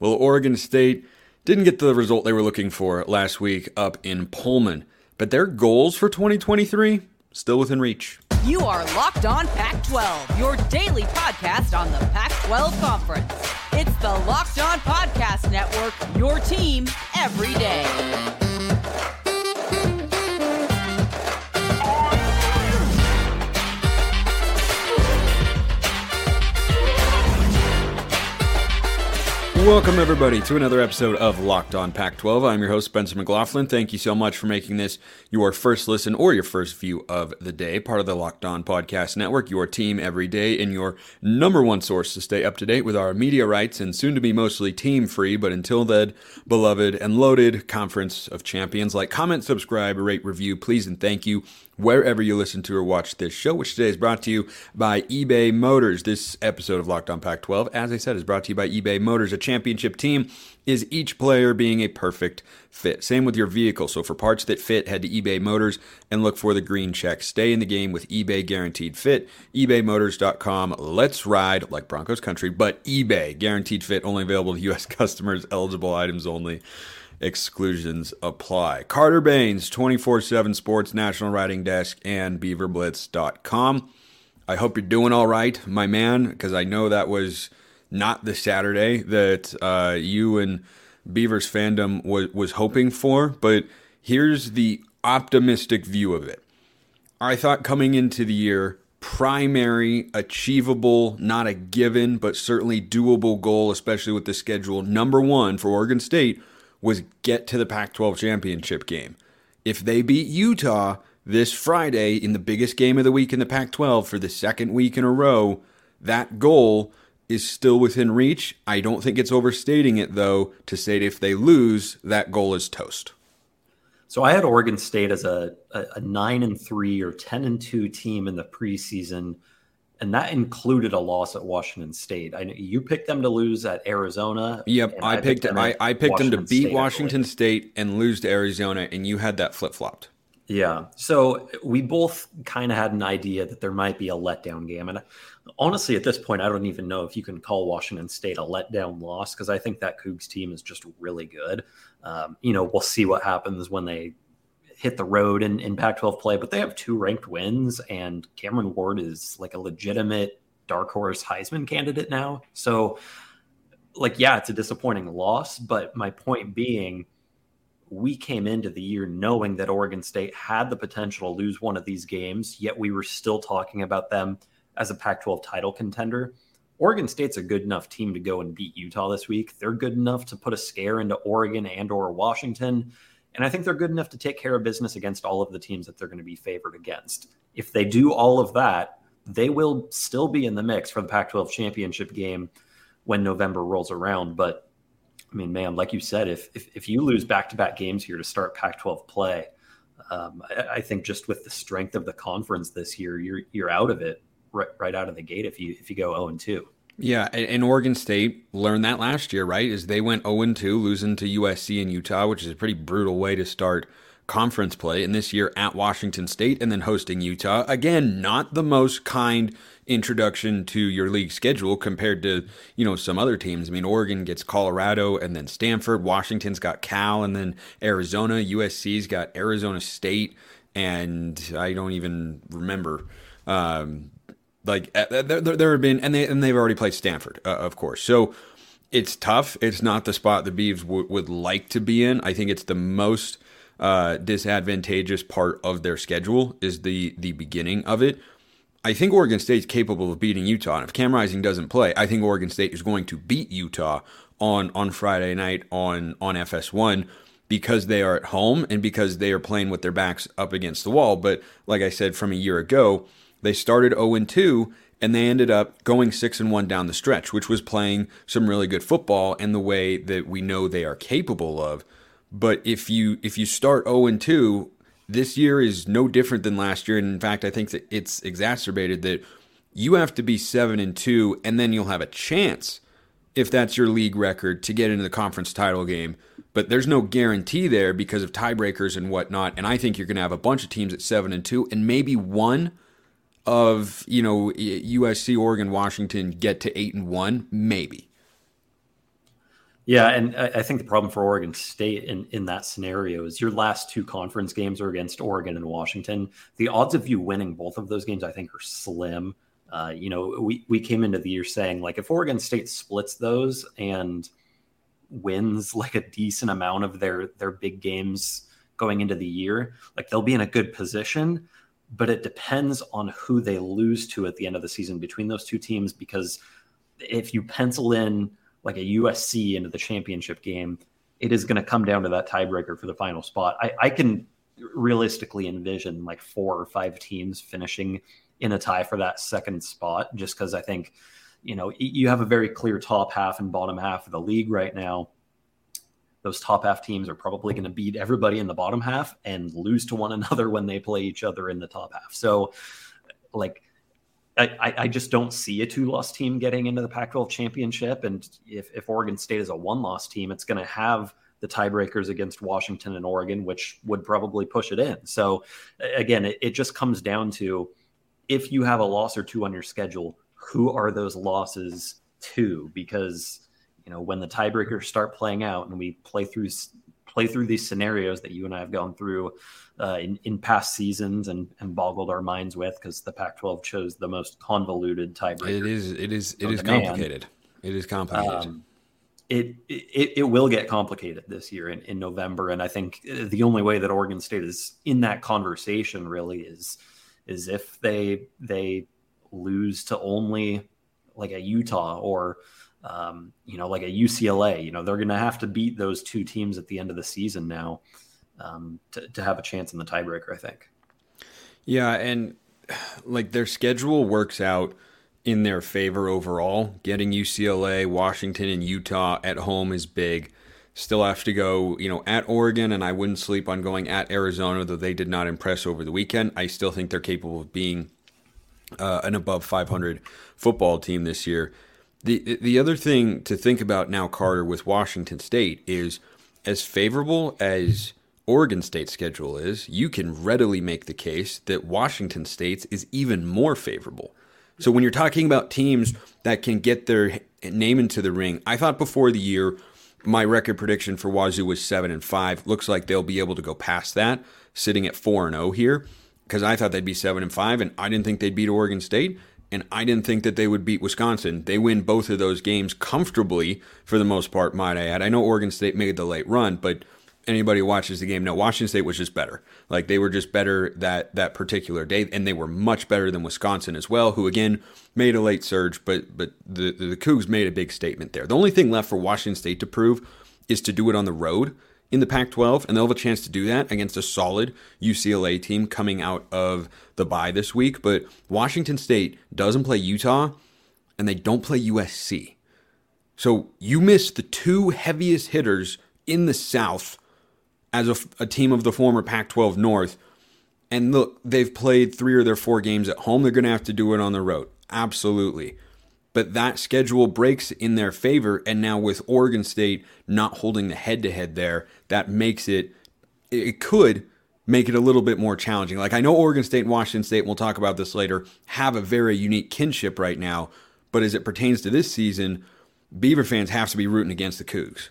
Well, Oregon State didn't get the result they were looking for last week up in Pullman, but their goals for 2023 still within reach. You are Locked On Pac-12, your daily podcast on the Pac-12 Conference. It's the Locked On Podcast Network, your team every day. Welcome, everybody, to another episode of Locked On Pac-12. I'm your host, Spencer McLaughlin. Thank you so much for making this your first listen or your first view of the day. Part of the Locked On Podcast Network, your team every day, and your number one source to stay up to date with our media rights and soon to be mostly team-free, but until then, beloved and loaded Conference of Champions. Like, comment, subscribe, rate, review, please, and thank you wherever you listen to or watch this show, which today is brought to you by eBay Motors. This episode of Locked On Pac-12, as I said, is brought to you by eBay Motors. A championship team is each player being a perfect fit. Same with your vehicle. So for parts that fit, head to eBay Motors and look for the green check. Stay in the game with eBay Guaranteed Fit. eBayMotors.com. Let's ride like Broncos country, but eBay Guaranteed Fit only available to U.S. customers. Eligible items only. Exclusions apply. Carter Baines, 247 Sports, National Writing Desk, and BeaverBlitz.com. I hope you're doing all right, my man, because I know that was not the Saturday that you and Beavers fandom was hoping for, but here's the optimistic view of it. I thought coming into the year, primary, achievable, not a given, but certainly doable goal, especially with the schedule, number one for Oregon State was get to the Pac-12 championship game. If they beat Utah this Friday in the biggest game of the week in the Pac-12 for the second week in a row, that goal is still within reach. I don't think it's overstating it, though, to say that if they lose, that goal is toast. So I had Oregon State as a 9-3 or 10-2 team in the preseason, and that included a loss at Washington State. I know you picked them to lose at Arizona. Yep, I picked them to beat Washington State and lose to Arizona, and you had that flip-flopped. Yeah, so we both kind of had an idea that there might be a letdown game. And honestly, at this point, I don't even know if you can call Washington State a letdown loss because I think that Cougs team is just really good. We'll see what happens when they hit the road in Pac-12 play, but they have two ranked wins, and Cameron Ward is like a legitimate dark horse Heisman candidate now. So, it's a disappointing loss, but my point being, we came into the year knowing that Oregon State had the potential to lose one of these games, yet we were still talking about them as a Pac-12 title contender. Oregon State's a good enough team to go and beat Utah this week. They're good enough to put a scare into Oregon and or Washington. And I think they're good enough to take care of business against all of the teams that they're going to be favored against. If they do all of that, they will still be in the mix for the Pac-12 championship game when November rolls around. But I mean, man, like you said, if you lose back-to-back games here to start Pac-12 play, I think just with the strength of the conference this year, you're out of it right out of the gate if you go 0-2. Yeah, and Oregon State learned that last year, right? Is they went 0-2, losing to USC and Utah, which is a pretty brutal way to start conference play. And this year at Washington State and then hosting Utah. Again, not the most kind introduction to your league schedule compared to, some other teams. I mean, Oregon gets Colorado and then Stanford. Washington's got Cal and then Arizona. USC's got Arizona State. And I don't even remember. There have been, and they've already played Stanford, of course. So it's tough. It's not the spot the Beavs would like to be in. I think it's the most disadvantageous part of their schedule is the beginning of it. I think Oregon State's capable of beating Utah. And if Cam Rising doesn't play, I think Oregon State is going to beat Utah on Friday night on FS1 because they are at home and because they are playing with their backs up against the wall. But like I said, from a year ago, they started 0-2 and they ended up going 6-1 down the stretch, which was playing some really good football in the way that we know they are capable of. But if you start 0-2, this year is no different than last year. And in fact, I think that it's exacerbated that you have to be 7-2, and then you'll have a chance, if that's your league record, to get into the conference title game. But there's no guarantee there because of tiebreakers and whatnot. And I think you're going to have a bunch of teams at 7-2, and maybe one of, USC, Oregon, Washington get to 8-1, maybe. Yeah, and I think the problem for Oregon State in that scenario is your last two conference games are against Oregon and Washington. The odds of you winning both of those games, I think, are slim. We came into the year saying, like, if Oregon State splits those and wins like a decent amount of their big games going into the year, like, they'll be in a good position. But it depends on who they lose to at the end of the season between those two teams, because if you pencil in like a USC into the championship game, it is going to come down to that tiebreaker for the final spot. I can realistically envision like 4 or 5 teams finishing in a tie for that second spot, just because I think, you have a very clear top half and bottom half of the league right now. Those top half teams are probably going to beat everybody in the bottom half and lose to one another when they play each other in the top half. So, like, I just don't see a 2-loss team getting into the Pac-12 championship. And if Oregon State is a 1-loss team, it's going to have the tiebreakers against Washington and Oregon, which would probably push it in. So, again, it just comes down to, if you have a loss or two on your schedule, who are those losses to? Because, when the tiebreakers start playing out and we play through these scenarios that you and I have gone through in past seasons and boggled our minds with, because the Pac-12 chose the most convoluted tiebreaker. It is complicated. It is complicated. It will get complicated this year in November. And I think the only way that Oregon State is in that conversation really is if they lose to only like a Utah or, like a UCLA. They're going to have to beat those two teams at the end of the season now to have a chance in the tiebreaker, I think. Yeah, and like their schedule works out in their favor overall. Getting UCLA, Washington, and Utah at home is big. Still have to go, at Oregon, and I wouldn't sleep on going at Arizona, though they did not impress over the weekend. I still think they're capable of being an above 500 football team this year. The other thing to think about now, Carter, with Washington State is, as favorable as Oregon State's schedule is, you can readily make the case that Washington State's is even more favorable. So when you're talking about teams that can get their name into the ring, I thought before the year, my record prediction for Wazoo was 7-5. Looks like they'll be able to go past that, sitting at 4-0 here, because I thought they'd be 7-5, and I didn't think they'd beat Oregon State, and I didn't think that they would beat Wisconsin. They win both of those games comfortably, for the most part, might I add. I know Oregon State made the late run, but anybody who watches the game, no, Washington State was just better. Like, they were just better that particular day, and they were much better than Wisconsin as well, who, again, made a late surge, but the Cougs made a big statement there. The only thing left for Washington State to prove is to do it on the road in the Pac-12, and they'll have a chance to do that against a solid UCLA team coming out of the bye this week. But Washington State doesn't play Utah, and they don't play USC. So you miss the two heaviest hitters in the South as a team of the former Pac-12 North. And look, they've played 3 of their 4 games at home. They're going to have to do it on the road. Absolutely. But that schedule breaks in their favor, and now with Oregon State not holding the head-to-head there, that makes it could make it a little bit more challenging. Like, I know Oregon State and Washington State, and we'll talk about this later, have a very unique kinship right now, but as it pertains to this season, Beaver fans have to be rooting against the Cougs.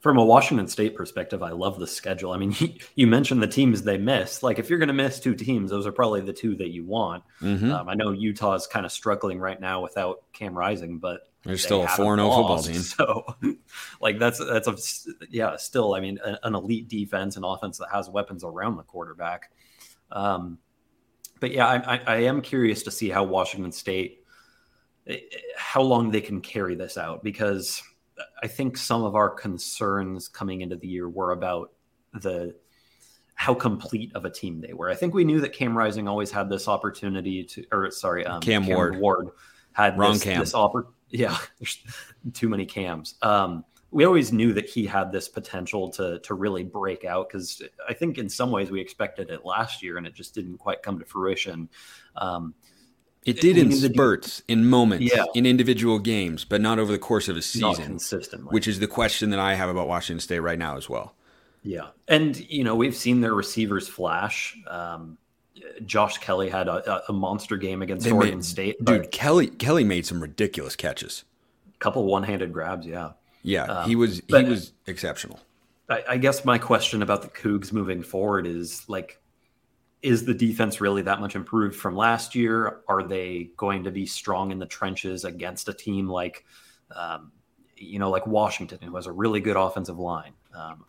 From a Washington State perspective, I love the schedule. I mean, you mentioned the teams they miss. Like, if you're going to miss 2 teams, those are probably the 2 that you want. Mm-hmm. I know Utah is kind of struggling right now without Cam Rising, but they're still a 4-0 football team. So, like, that's still, I mean, an elite defense and offense that has weapons around the quarterback. But yeah, I am curious to see how Washington State, how long they can carry this out, because I think some of our concerns coming into the year were about how complete of a team they were. I think we knew that Cam Rising always had this opportunity to, Cam Ward had this opportunity. Yeah, there's too many Cams. We always knew that he had this potential to really break out, because I think in some ways we expected it last year and it just didn't quite come to fruition. It did in spurts, in moments, in individual games, but not over the course of a season. Not consistently. Which is the question that I have about Washington State right now as well. Yeah. And, we've seen their receivers flash. Josh Kelly had a monster game against Oregon State. Dude, Kelly made some ridiculous catches. A couple one-handed grabs, yeah. Yeah, he was exceptional. I guess my question about the Cougs moving forward is, like, is the defense really that much improved from last year? Are they going to be strong in the trenches against a team like Washington, who has a really good offensive line,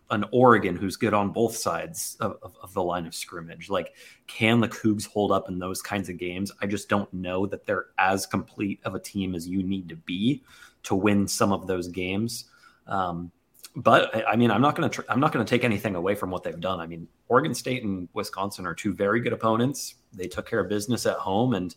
an Oregon who's good on both sides of the line of scrimmage? Like, can the Cougs hold up in those kinds of games? I just don't know that they're as complete of a team as you need to be to win some of those games. But I'm not going to take anything away from what they've done. I mean, Oregon State and Wisconsin are two very good opponents. They took care of business at home, and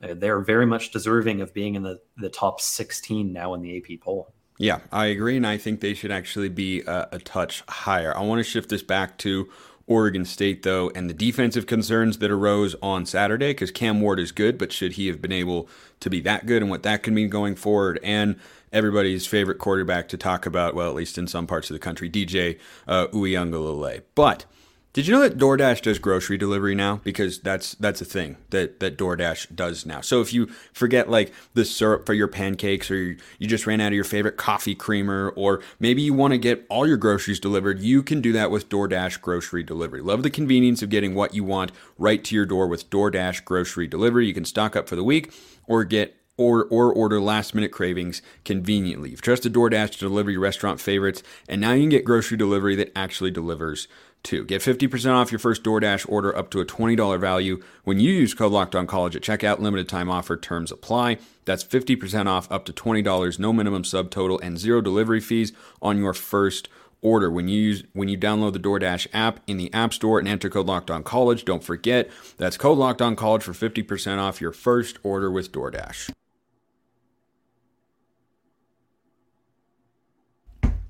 they're very much deserving of being in the top 16 now in the AP poll. Yeah, I agree, and I think they should actually be a touch higher. I want to shift this back to Oregon State, though, and the defensive concerns that arose on Saturday, because Cam Ward is good, but should he have been able to be that good and what that can mean going forward? And everybody's favorite quarterback to talk about, well, at least in some parts of the country, DJ Uiagalelei. But did you know that DoorDash does grocery delivery now? Because that's a thing that DoorDash does now. So if you forget, like, the syrup for your pancakes, or you just ran out of your favorite coffee creamer, or maybe you want to get all your groceries delivered, you can do that with DoorDash grocery delivery. Love the convenience of getting what you want right to your door with DoorDash grocery delivery. You can stock up for the week or get or order last-minute cravings conveniently. You've trusted DoorDash to deliver your restaurant favorites, and now you can get grocery delivery that actually delivers too. Get 50% off your first DoorDash order up to a $20 value when you use code LOCKEDONCollege at checkout. Limited time offer, terms apply. That's 50% off up to $20, no minimum subtotal, and zero delivery fees on your first order when you download the DoorDash app in the App Store and enter code LOCKEDONCollege. Don't forget, that's code LOCKEDONCollege for 50% off your first order with DoorDash.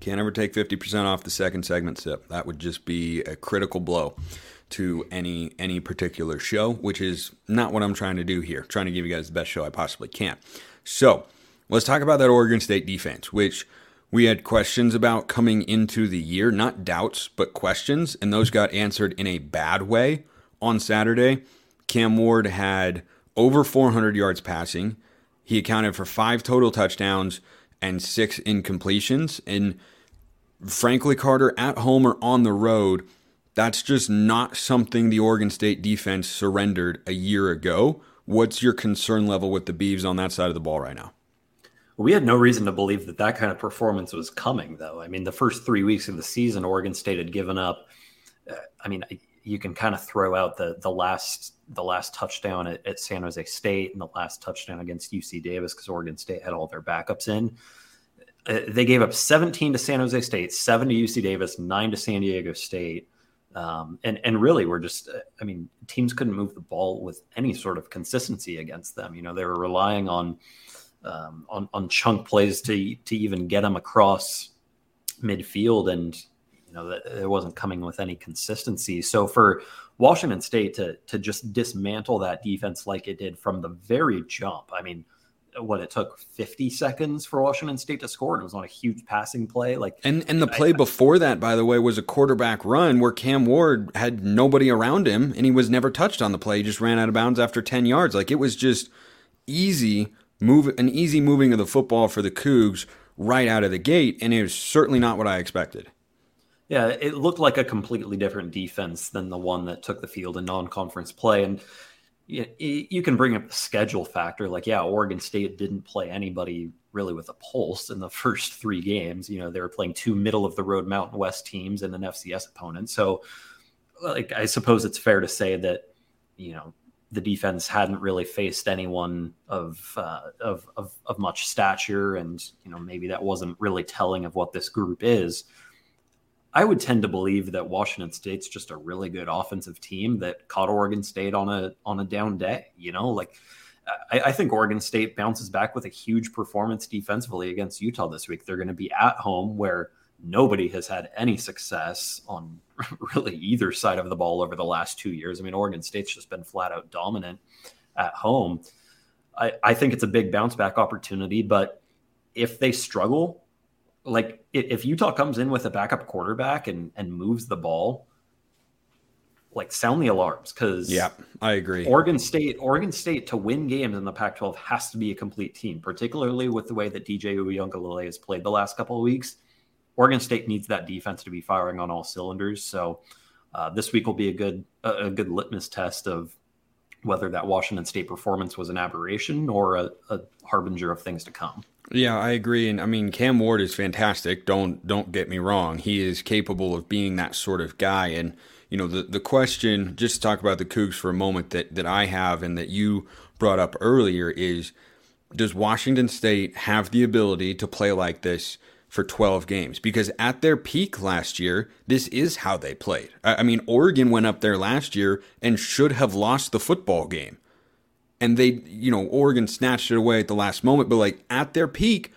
Can't ever take 50% off the second segment sip. That would just be a critical blow to any particular show, which is not what I'm trying to do here. I'm trying to give you guys the best show I possibly can. So let's talk about that Oregon State defense, which we had questions about coming into the year. Not doubts, but questions. And those got answered in a bad way on Saturday. Cam Ward had over 400 yards passing. He accounted for 5 total touchdowns and 6 incompletions. And frankly, Carter, at home or on the road, that's just not something the Oregon State defense surrendered a year ago. What's your concern level with the Beavs on that side of the ball right now? We had no reason to believe that kind of performance was coming, though. I mean, the first 3 weeks of the season, Oregon State had given up. I mean, you can kind of throw out the last touchdown at San Jose State and the last touchdown against UC Davis because Oregon State had all their backups in. They gave up 17 to San Jose State, 7 to UC Davis, 9 to San Diego State. And really we're just, I mean, teams couldn't move the ball with any sort of consistency against them. You know, they were relying on chunk plays to even get them across midfield, and, you know, that it wasn't coming with any consistency. So for Washington State to just dismantle that defense like it did from the very jump, I mean, what, it took 50 seconds for Washington State to score, and it was on a huge passing play. Like, and the play before that, by the way, was a quarterback run where Cam Ward had nobody around him, and he was never touched on the play. He just ran out of bounds after 10 yards. Like, it was just an easy moving of the football for the Cougs right out of the gate, and it was certainly not what I expected. Yeah, it looked like a completely different defense than the one that took the field in non-conference play. And you can bring up the schedule factor. Like, yeah, Oregon State didn't play anybody really with a pulse in the first 3 games. You know, they were playing 2 middle-of-the-road Mountain West teams and an FCS opponent. So, like, I suppose it's fair to say that, you know, the defense hadn't really faced anyone of much stature, and, you know, maybe that wasn't really telling of what this group is. I would tend to believe that Washington State's just a really good offensive team that caught Oregon State on a down day. You know, like, I think Oregon State bounces back with a huge performance defensively against Utah this week. They're going to be at home where nobody has had any success on really either side of the ball over the last 2 years. I mean, Oregon State's just been flat out dominant at home. I think it's a big bounce back opportunity, but if they struggle, like, if Utah comes in with a backup quarterback and moves the ball, like sound the alarms, because yeah, I agree. Oregon State to win games in the Pac-12 has to be a complete team, particularly with the way that DJ Uiagalelei has played the last couple of weeks. Oregon State needs that defense to be firing on all cylinders. So this week will be a good litmus test of whether that Washington State performance was an aberration or a harbinger of things to come. Yeah, I agree. And I mean, Cam Ward is fantastic. Don't get me wrong. He is capable of being that sort of guy. And, you know, the question, just to talk about the Cougs for a moment, that I have and that you brought up earlier is, does Washington State have the ability to play like this for 12 games? Because at their peak last year, this is how they played. I mean, Oregon went up there last year and should have lost the football game. And they, you know, Oregon snatched it away at the last moment. But like at their peak,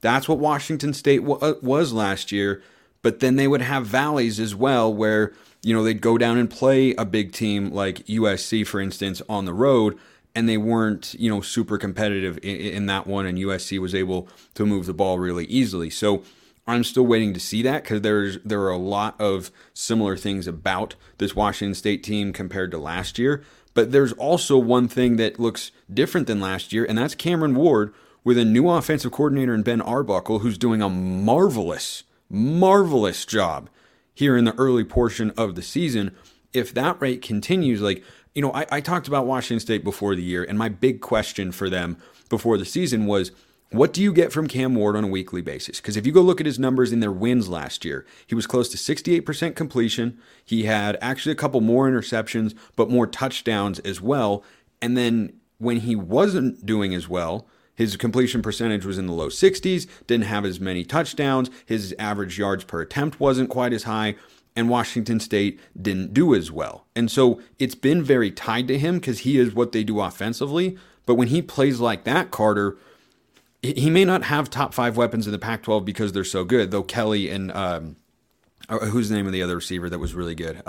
that's what Washington State was last year. But then they would have valleys as well where, you know, they'd go down and play a big team like USC, for instance, on the road. And they weren't, you know, super competitive in that one. And USC was able to move the ball really easily. So I'm still waiting to see that, because there are a lot of similar things about this Washington State team compared to last year. But there's also one thing that looks different than last year, and that's Cameron Ward with a new offensive coordinator in Ben Arbuckle, who's doing a marvelous job here in the early portion of the season. If that rate continues, like, you know, I talked about Washington State before the year, and my big question for them before the season was, what do you get from Cam Ward on a weekly basis? Because if you go look at his numbers in their wins last year, he was close to 68% completion. He had actually a couple more interceptions, but more touchdowns as well. And then when he wasn't doing as well, his completion percentage was in the low 60s, didn't have as many touchdowns. His average yards per attempt wasn't quite as high, and Washington State didn't do as well. And so it's been very tied to him because he is what they do offensively. But when he plays like that, Carter, he may not have top five weapons in the Pac-12 because they're so good, though Kelly and who's the name of the other receiver that was really good?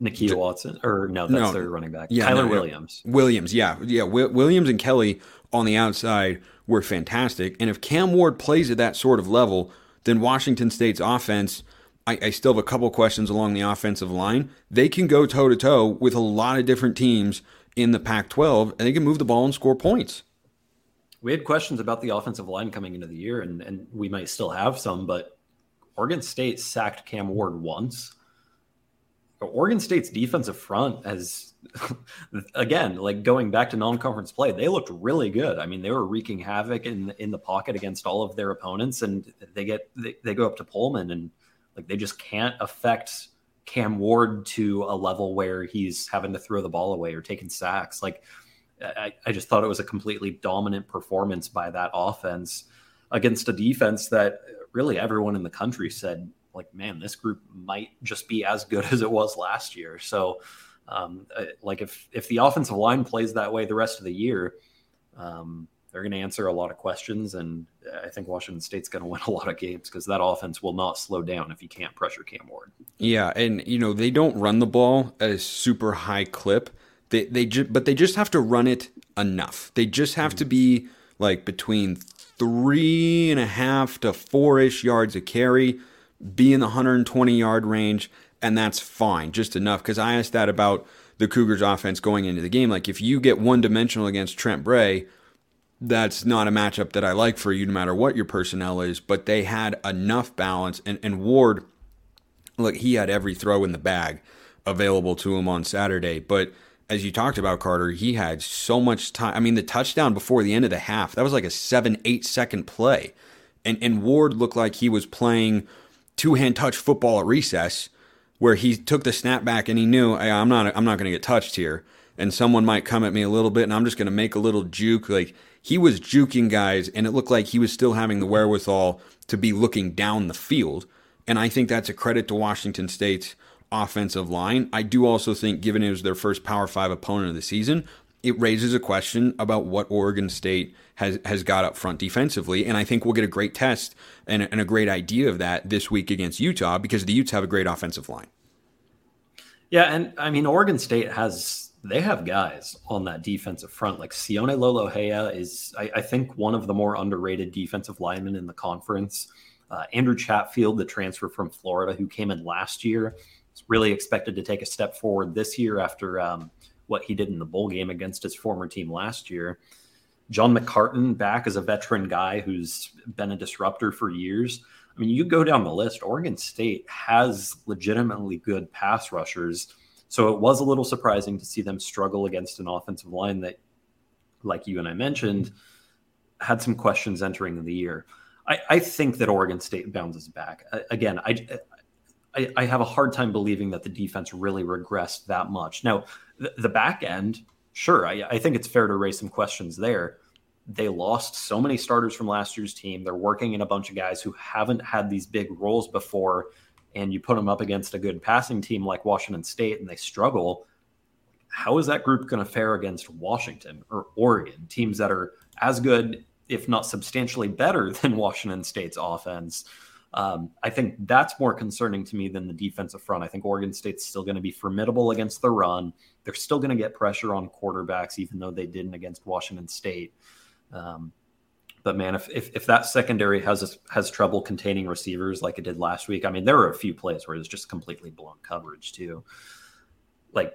Nikita Watson, or no, that's no, their running back. Yeah, Kyler Williams. Williams and Kelly on the outside were fantastic. And if Cam Ward plays at that sort of level, then Washington State's offense, I still have a couple questions along the offensive line. They can go toe-to-toe with a lot of different teams in the Pac-12, and they can move the ball and score points. We had questions about the offensive line coming into the year, and we might still have some, but Oregon State sacked Cam Ward once. Oregon State's defensive front has, again, like going back to non-conference play, they looked really good. I mean, they were wreaking havoc in the pocket against all of their opponents, and they go up to Pullman, and like they just can't affect Cam Ward to a level where he's having to throw the ball away or taking sacks. Like, I just thought it was a completely dominant performance by that offense against a defense that really everyone in the country said, like, man, this group might just be as good as it was last year. So like if the offensive line plays that way the rest of the year, they're going to answer a lot of questions. And I think Washington State's going to win a lot of games because that offense will not slow down if you can't pressure Cam Ward. Yeah. And, you know, they don't run the ball at a super high clip. But they just have to run it enough. They just have to be like between 3.5 to 4-ish yards a carry, be in the 120-yard range, and that's fine, just enough. Because I asked that about the Cougars' offense going into the game. Like, if you get one-dimensional against Trent Bray, that's not a matchup that I like for you, no matter what your personnel is. But they had enough balance. And Ward, look, he had every throw in the bag available to him on Saturday. But as you talked about, Carter, he had so much time. I mean, the touchdown before the end of the half, that was like a 7-8 second play. And Ward looked like he was playing two-hand touch football at recess, where he took the snap back and he knew, hey, I'm not going to get touched here. And someone might come at me a little bit and I'm just going to make a little juke. Like, he was juking guys, and it looked like he was still having the wherewithal to be looking down the field. And I think that's a credit to Washington State's offensive line. I do also think, given it was their first Power 5 opponent of the season, it raises a question about what Oregon State has got up front defensively. And I think we'll get a great test and a great idea of that this week against Utah, because the Utes have a great offensive line. Yeah, and I mean, Oregon State they have guys on that defensive front. Like Sione Lolohea is, I think, one of the more underrated defensive linemen in the conference. Andrew Chatfield, the transfer from Florida, who came in last year, is really expected to take a step forward this year after what he did in the bowl game against his former team last year. John McCartan back as a veteran guy who's been a disruptor for years. I mean, you go down the list, Oregon State has legitimately good pass rushers. So it was a little surprising to see them struggle against an offensive line that, like you and I mentioned, had some questions entering the year. I think that Oregon State bounces back. Again, I have a hard time believing that the defense really regressed that much. Now, the back end, sure, I think it's fair to raise some questions there. They lost so many starters from last year's team. They're working in a bunch of guys who haven't had these big roles before, and you put them up against a good passing team like Washington State and they struggle. How is that group going to fare against Washington or Oregon, teams that are as good, if not substantially better than Washington State's offense? I think that's more concerning to me than the defensive front. I think Oregon State's still going to be formidable against the run. They're still going to get pressure on quarterbacks, even though they didn't against Washington State. But man, if that secondary has trouble containing receivers like it did last week, I mean, there are a few plays where it's just completely blown coverage too. Like,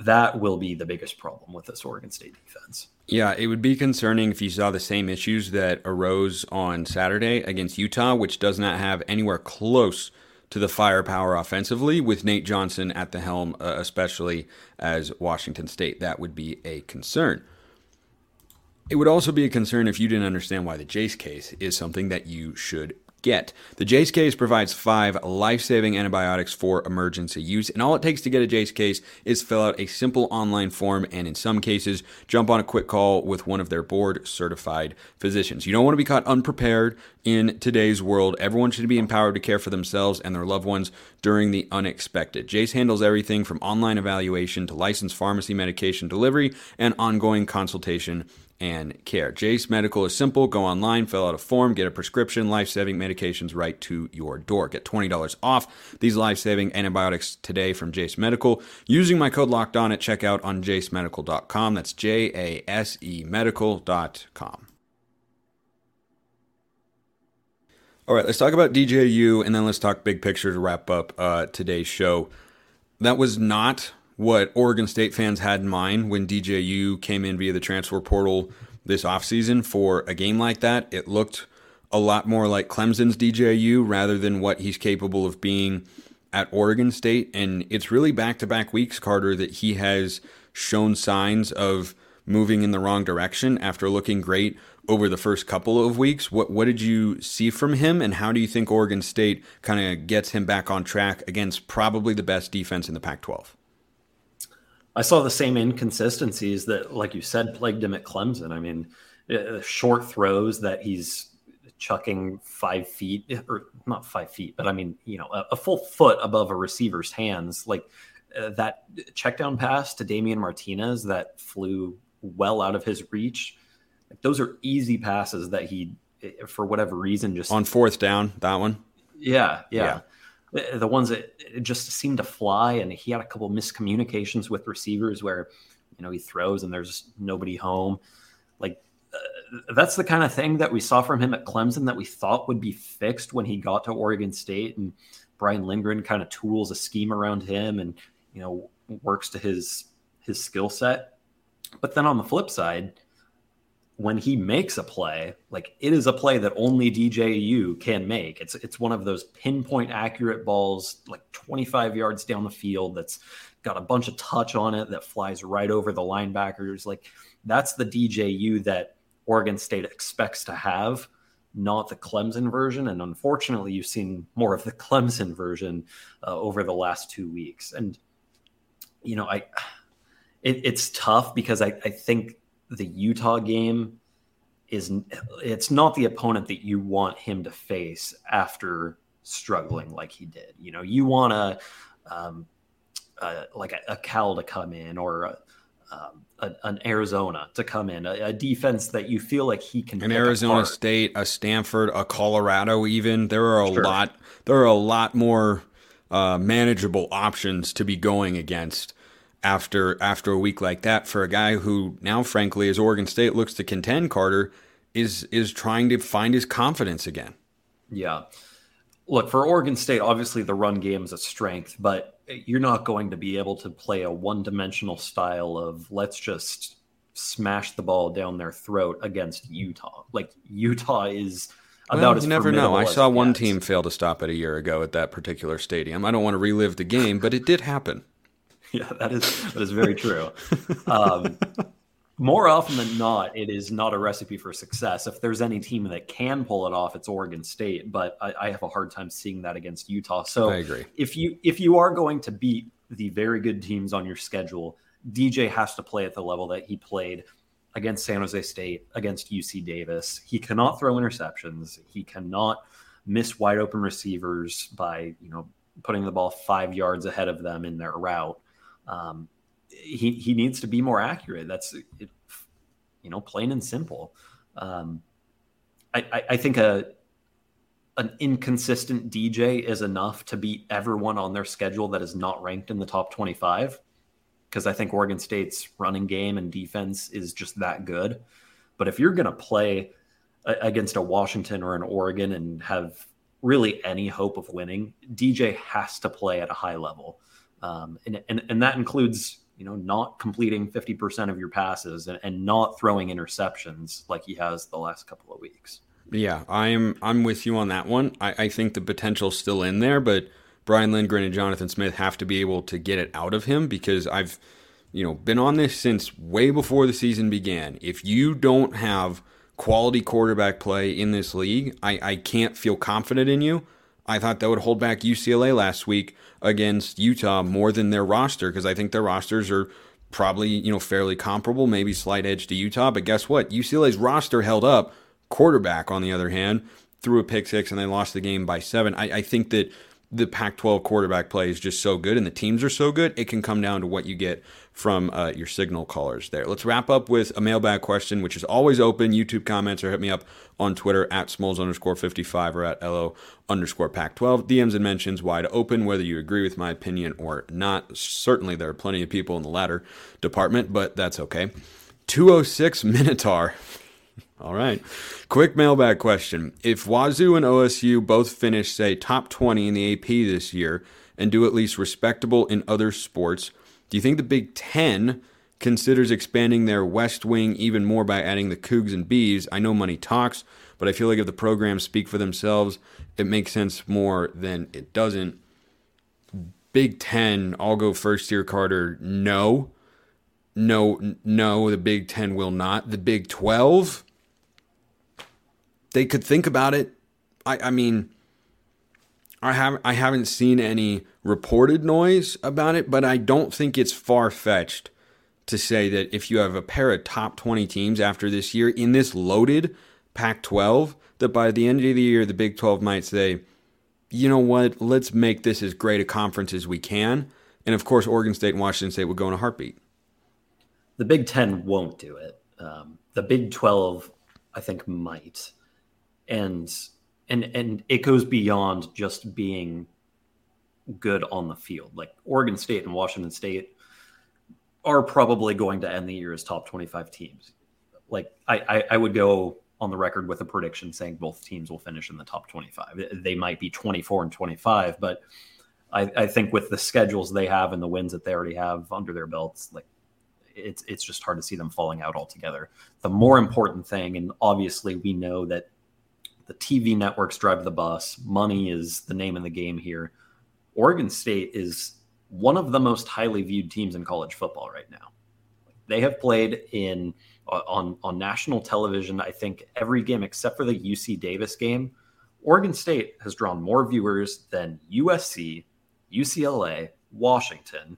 that will be the biggest problem with this Oregon State defense. Yeah, it would be concerning if you saw the same issues that arose on Saturday against Utah, which does not have anywhere close to the firepower offensively, with Nate Johnson at the helm, especially as Washington State. That would be a concern. It would also be a concern if you didn't understand why the Jase case is something that you should get. The Jase case provides 5 life-saving antibiotics for emergency use, and all it takes to get a Jase case is fill out a simple online form and, in some cases, jump on a quick call with one of their board-certified physicians. You don't want to be caught unprepared in today's world. Everyone should be empowered to care for themselves and their loved ones during the unexpected. Jase handles everything from online evaluation to licensed pharmacy medication delivery and ongoing consultation and care. Jase Medical is simple. Go online, fill out a form, get a prescription, life-saving medications right to your door. Get $20 off these life-saving antibiotics today from Jase Medical using my code LOCKEDON at checkout on jasemedical.com. That's JASE medical.com. All right, let's talk about DJU, and then let's talk big picture to wrap up today's show. That was not what Oregon State fans had in mind when DJU came in via the transfer portal this offseason for a game like that. It looked a lot more like Clemson's DJU rather than what he's capable of being at Oregon State. And it's really back-to-back weeks, Carter, that he has shown signs of moving in the wrong direction after looking great over the first couple of weeks. What did you see from him, and how do you think Oregon State kind of gets him back on track against probably the best defense in the Pac-12? I saw the same inconsistencies that, like you said, plagued him at Clemson. I mean, short throws that he's chucking 5 feet, or not 5 feet, but I mean, you know, a full foot above a receiver's hands. Like that checkdown pass to Damian Martinez that flew well out of his reach. Like, those are easy passes that he, for whatever reason, just on fourth down. That one. Yeah. The ones that just seemed to fly, and he had a couple miscommunications with receivers where, you know, he throws and there's nobody home. Like, that's the kind of thing that we saw from him at Clemson that we thought would be fixed when he got to Oregon State, and Brian Lindgren kind of tools a scheme around him and, you know, works to his skill set. But then on the flip side, when he makes a play, like, it is a play that only DJU can make. It's one of those pinpoint accurate balls, like 25 yards down the field, that's got a bunch of touch on it that flies right over the linebackers. Like, that's the DJU that Oregon State expects to have, not the Clemson version. And unfortunately, you've seen more of the Clemson version over the last 2 weeks. And, you know, it's tough because I think the Utah game it's not the opponent that you want him to face after struggling like he did. You know, you want a Cal to come in, or an Arizona to come in, a defense that you feel like he can. An Arizona apart. State, a Stanford, a Colorado, even there are a lot more manageable options to be going against after a week like that for a guy who now, frankly, as Oregon State looks to contend, Carter, is trying to find his confidence again. Yeah. Look, for Oregon State, obviously the run game is a strength, but you're not going to be able to play a one-dimensional style of let's just smash the ball down their throat against Utah. Like, Utah is about as formidable. You never know. I saw one team fail to stop it a year ago at that particular stadium. I don't want to relive the game, but it did happen. Yeah, that is very true. More often than not, it is not a recipe for success. If there's any team that can pull it off, it's Oregon State, but I have a hard time seeing that against Utah. So I agree. If you are going to beat the very good teams on your schedule, DJ has to play at the level that he played against San Jose State, against UC Davis. He cannot throw interceptions. He cannot miss wide open receivers by, putting the ball 5 yards ahead of them in their route. He needs to be more accurate. That's it, plain and simple. I think an inconsistent DJ is enough to beat everyone on their schedule that is not ranked in the top 25, because I think Oregon State's running game and defense is just that good. But if you're going to play against a Washington or an Oregon and have really any hope of winning, DJ has to play at a high level. And that includes, not completing 50% of your passes and not throwing interceptions like he has the last couple of weeks. Yeah, I'm with you on that one. I think the potential's still in there, but Brian Lindgren and Jonathan Smith have to be able to get it out of him, because I've, been on this since way before the season began. If you don't have quality quarterback play in this league, I can't feel confident in you. I thought that would hold back UCLA last week against Utah more than their roster, because I think their rosters are probably, fairly comparable, maybe slight edge to Utah. But guess what? UCLA's roster held up. Quarterback, on the other hand, threw a pick six and they lost the game by 7. I think that the Pac-12 quarterback play is just so good and the teams are so good, it can come down to what you get from your signal callers there. Let's wrap up with a mailbag question, which is always open. YouTube comments, or hit me up on Twitter at @Smoles_55 or at LO_Pac-12. DMs and mentions wide open, whether you agree with my opinion or not. Certainly there are plenty of people in the latter department, but that's okay. 206 Minotaur. All right. Quick mailbag question. If Wazoo and OSU both finish, say, top 20 in the AP this year and do at least respectable in other sports, do you think the Big Ten considers expanding their West Wing even more by adding the Cougs and Bees? I know money talks, but I feel like if the programs speak for themselves, it makes sense more than it doesn't. Big Ten, I'll go first here, Carter. No, the Big Ten will not. The Big 12... they could think about it. I mean, I haven't seen any reported noise about it, but I don't think it's far-fetched to say that if you have a pair of top 20 teams after this year in this loaded Pac-12, that by the end of the year, the Big 12 might say, you know what, let's make this as great a conference as we can. And of course, Oregon State and Washington State would go in a heartbeat. The Big 10 won't do it. The Big 12, I think, might. And it goes beyond just being good on the field. Like, Oregon State and Washington State are probably going to end the year as top 25 teams. Like, I would go on the record with a prediction saying both teams will finish in the top 25. They might be 24 and 25, but I think with the schedules they have and the wins that they already have under their belts, like, it's just hard to see them falling out altogether. The more important thing, and obviously we know that the TV networks drive the bus. Money is the name of the game here. Oregon State is one of the most highly viewed teams in college football right now. They have played on national television, I think, every game except for the UC Davis game. Oregon State has drawn more viewers than USC, UCLA, Washington.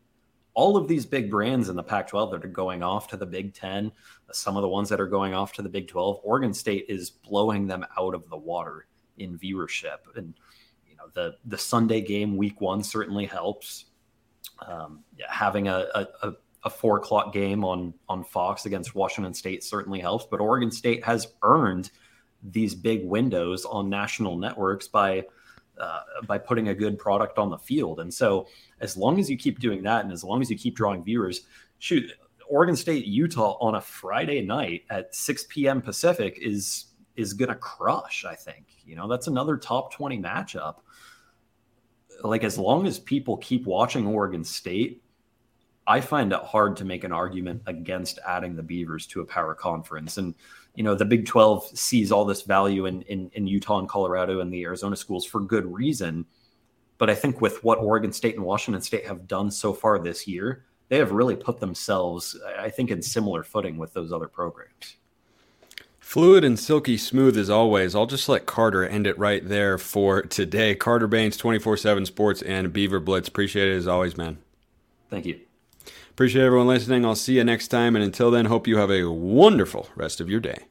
All of these big brands in the Pac-12 that are going off to the Big Ten, some of the ones that are going off to the Big 12, Oregon State is blowing them out of the water in viewership. And, the Sunday game week 1 certainly helps. Having a 4:00 game on Fox against Washington State certainly helps. But Oregon State has earned these big windows on national networks by putting a good product on the field. And so as long as you keep doing that, and as long as you keep drawing viewers, shoot, Oregon State, Utah on a Friday night at 6 p.m. Pacific is going to crush, I think. That's another top 20 matchup. like as long as people keep watching Oregon State, I find it hard to make an argument against adding the Beavers to a power conference. And, you know, the Big 12 sees all this value in Utah and Colorado and the Arizona schools for good reason. But I think with what Oregon State and Washington State have done so far this year, they have really put themselves, I think, in similar footing with those other programs. Fluid and silky smooth as always. I'll just let Carter end it right there for today. Carter Bahns, 247 Sports and Beaver Blitz. Appreciate it as always, man. Thank you. Appreciate everyone listening. I'll see you next time. And until then, hope you have a wonderful rest of your day.